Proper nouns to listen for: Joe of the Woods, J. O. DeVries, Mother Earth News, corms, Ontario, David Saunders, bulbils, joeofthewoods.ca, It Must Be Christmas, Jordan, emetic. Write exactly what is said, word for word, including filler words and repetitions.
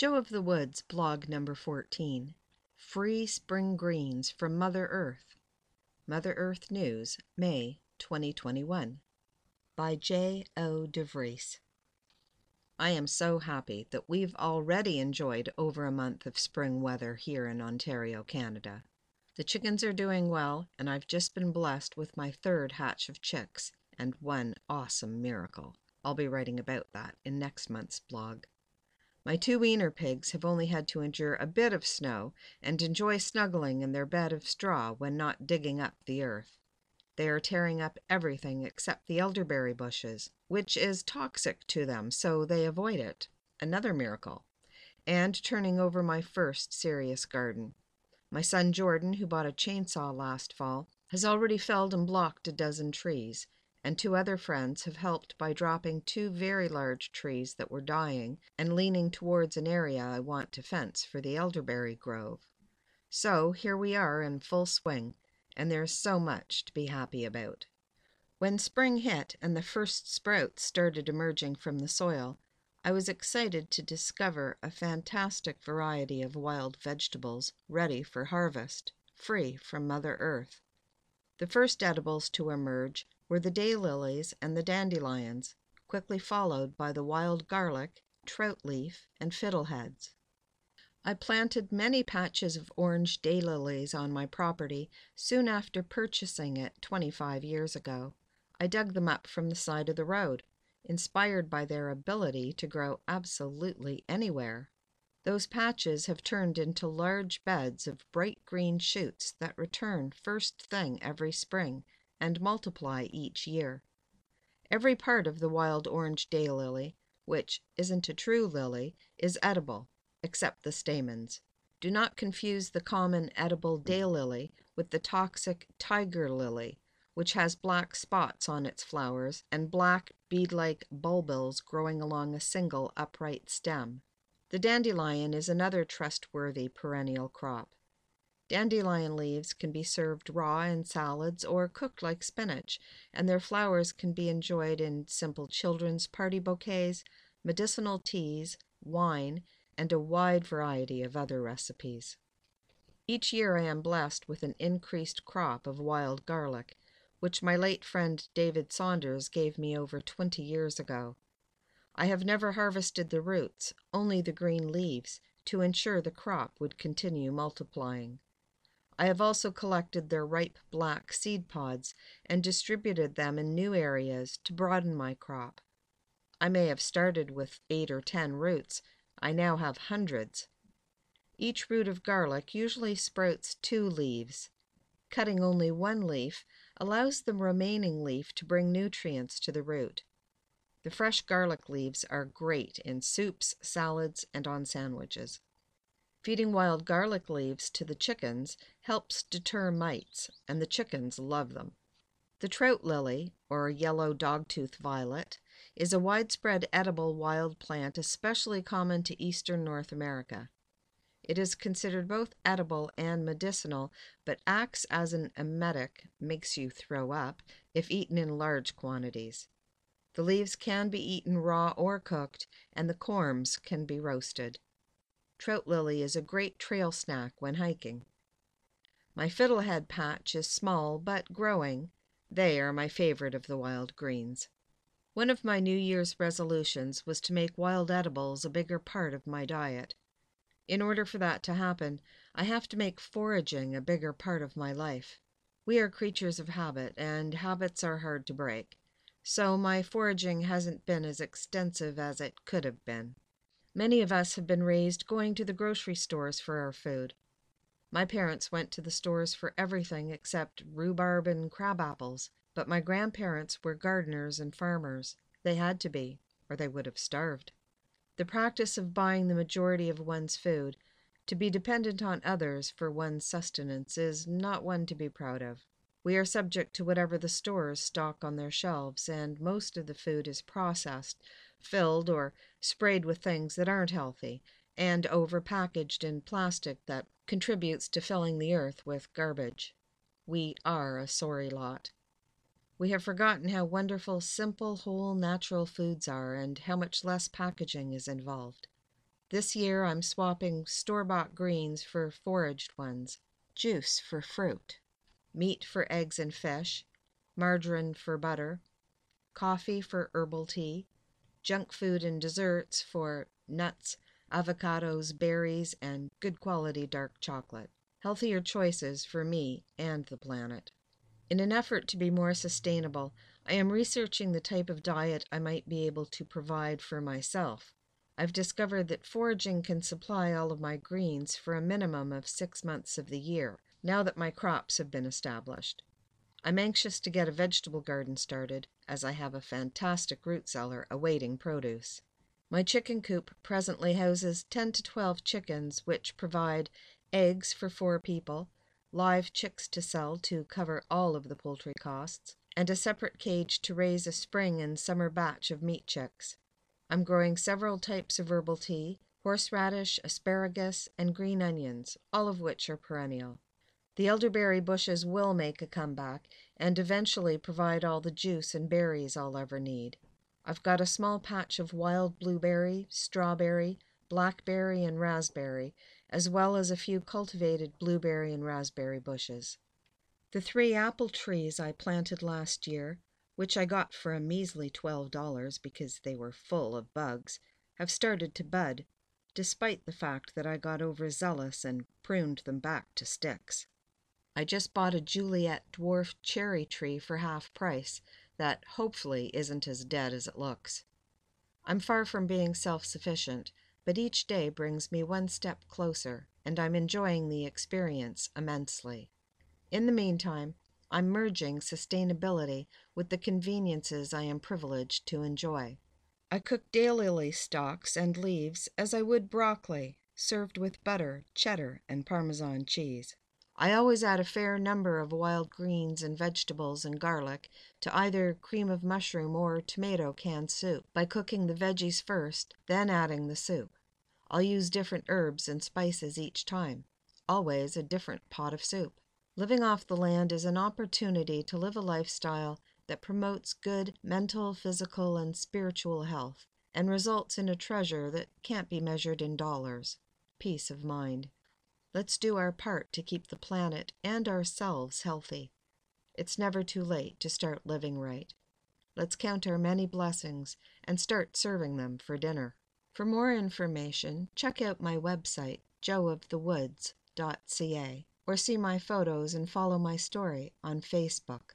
Joe of the Woods, blog number fourteen. Free Spring Greens from Mother Earth. Mother Earth News, May twenty twenty-one. By J. O. DeVries. I am so happy that we've already enjoyed over a month of spring weather here in Ontario, Canada. The chickens are doing well, and I've just been blessed with my third hatch of chicks and one awesome miracle. I'll be writing about that in next month's blog. My two wiener pigs have only had to endure a bit of snow and enjoy snuggling in their bed of straw when not digging up the earth. They are tearing up everything except the elderberry bushes, which is toxic to them, so they avoid it. Another miracle. And turning over my first serious garden. My son Jordan, who bought a chainsaw last fall, has already felled and blocked a dozen trees, and two other friends have helped by dropping two very large trees that were dying and leaning towards an area I want to fence for the elderberry grove. So here we are in full swing, and there's so much to be happy about. When spring hit and the first sprouts started emerging from the soil, I was excited to discover a fantastic variety of wild vegetables ready for harvest, free from Mother Earth. The first edibles to emerge were the daylilies and the dandelions, quickly followed by the wild garlic, trout leaf, and fiddleheads. I planted many patches of orange daylilies on my property soon after purchasing it twenty-five years ago. I dug them up from the side of the road, inspired by their ability to grow absolutely anywhere. Those patches have turned into large beds of bright green shoots that return first thing every spring and multiply each year. Every part of the wild orange daylily, which isn't a true lily, is edible, except the stamens. Do not confuse the common edible daylily with the toxic tiger lily, which has black spots on its flowers and black bead-like bulbils growing along a single upright stem. The dandelion is another trustworthy perennial crop. Dandelion leaves can be served raw in salads or cooked like spinach, and their flowers can be enjoyed in simple children's party bouquets, medicinal teas, wine, and a wide variety of other recipes. Each year I am blessed with an increased crop of wild garlic, which my late friend David Saunders gave me over twenty years ago. I have never harvested the roots, only the green leaves, to ensure the crop would continue multiplying. I have also collected their ripe black seed pods and distributed them in new areas to broaden my crop. I may have started with eight or ten roots. I now have hundreds. Each root of garlic usually sprouts two leaves. Cutting only one leaf allows the remaining leaf to bring nutrients to the root. The fresh garlic leaves are great in soups, salads, and on sandwiches. Feeding wild garlic leaves to the chickens helps deter mites, and the chickens love them. The trout lily, or yellow dogtooth violet, is a widespread edible wild plant especially common to eastern North America. It is considered both edible and medicinal, but acts as an emetic, makes you throw up, if eaten in large quantities. The leaves can be eaten raw or cooked, and the corms can be roasted. Trout lily is a great trail snack when hiking. My fiddlehead patch is small but growing. They are my favorite of the wild greens. One of my New Year's resolutions was to make wild edibles a bigger part of my diet. In order for that to happen, I have to make foraging a bigger part of my life. We are creatures of habit, and habits are hard to break. So my foraging hasn't been as extensive as it could have been. Many of us have been raised going to the grocery stores for our food. My parents went to the stores for everything except rhubarb and crab apples, but my grandparents were gardeners and farmers. They had to be, or they would have starved. The practice of buying the majority of one's food, to be dependent on others for one's sustenance, is not one to be proud of. We are subject to whatever the stores stock on their shelves, and most of the food is processed, filled or sprayed with things that aren't healthy, and overpackaged in plastic that contributes to filling the earth with garbage. We are a sorry lot. We have forgotten how wonderful, simple, whole, natural foods are and how much less packaging is involved. This year I'm swapping store-bought greens for foraged ones, juice for fruit, meat for eggs and fish, margarine for butter, coffee for herbal tea, junk food and desserts for nuts, avocados, berries, and good quality dark chocolate. Healthier choices for me and the planet. In an effort to be more sustainable, I am researching the type of diet I might be able to provide for myself. I've discovered that foraging can supply all of my greens for a minimum of six months of the year, now that my crops have been established. I'm anxious to get a vegetable garden started, as I have a fantastic root cellar awaiting produce. My chicken coop presently houses ten to twelve chickens, which provide eggs for four people, live chicks to sell to cover all of the poultry costs, and a separate cage to raise a spring and summer batch of meat chicks. I'm growing several types of herbal tea, horseradish, asparagus, and green onions, all of which are perennial. The elderberry bushes will make a comeback and eventually provide all the juice and berries I'll ever need. I've got a small patch of wild blueberry, strawberry, blackberry, and raspberry, as well as a few cultivated blueberry and raspberry bushes. The three apple trees I planted last year, which I got for a measly twelve dollars because they were full of bugs, have started to bud, despite the fact that I got overzealous and pruned them back to sticks. I just bought a Juliet dwarf cherry tree for half price that hopefully isn't as dead as it looks. I'm far from being self-sufficient, but each day brings me one step closer, and I'm enjoying the experience immensely. In the meantime, I'm merging sustainability with the conveniences I am privileged to enjoy. I cook daylily stalks and leaves as I would broccoli, served with butter, cheddar, and Parmesan cheese. I always add a fair number of wild greens and vegetables and garlic to either cream of mushroom or tomato canned soup by cooking the veggies first, then adding the soup. I'll use different herbs and spices each time, always a different pot of soup. Living off the land is an opportunity to live a lifestyle that promotes good mental, physical, and spiritual health and results in a treasure that can't be measured in dollars, peace of mind. Let's do our part to keep the planet and ourselves healthy. It's never too late to start living right. Let's count our many blessings and start serving them for dinner. For more information, check out my website, joe of the woods dot c a, or see my photos and follow my story on Facebook.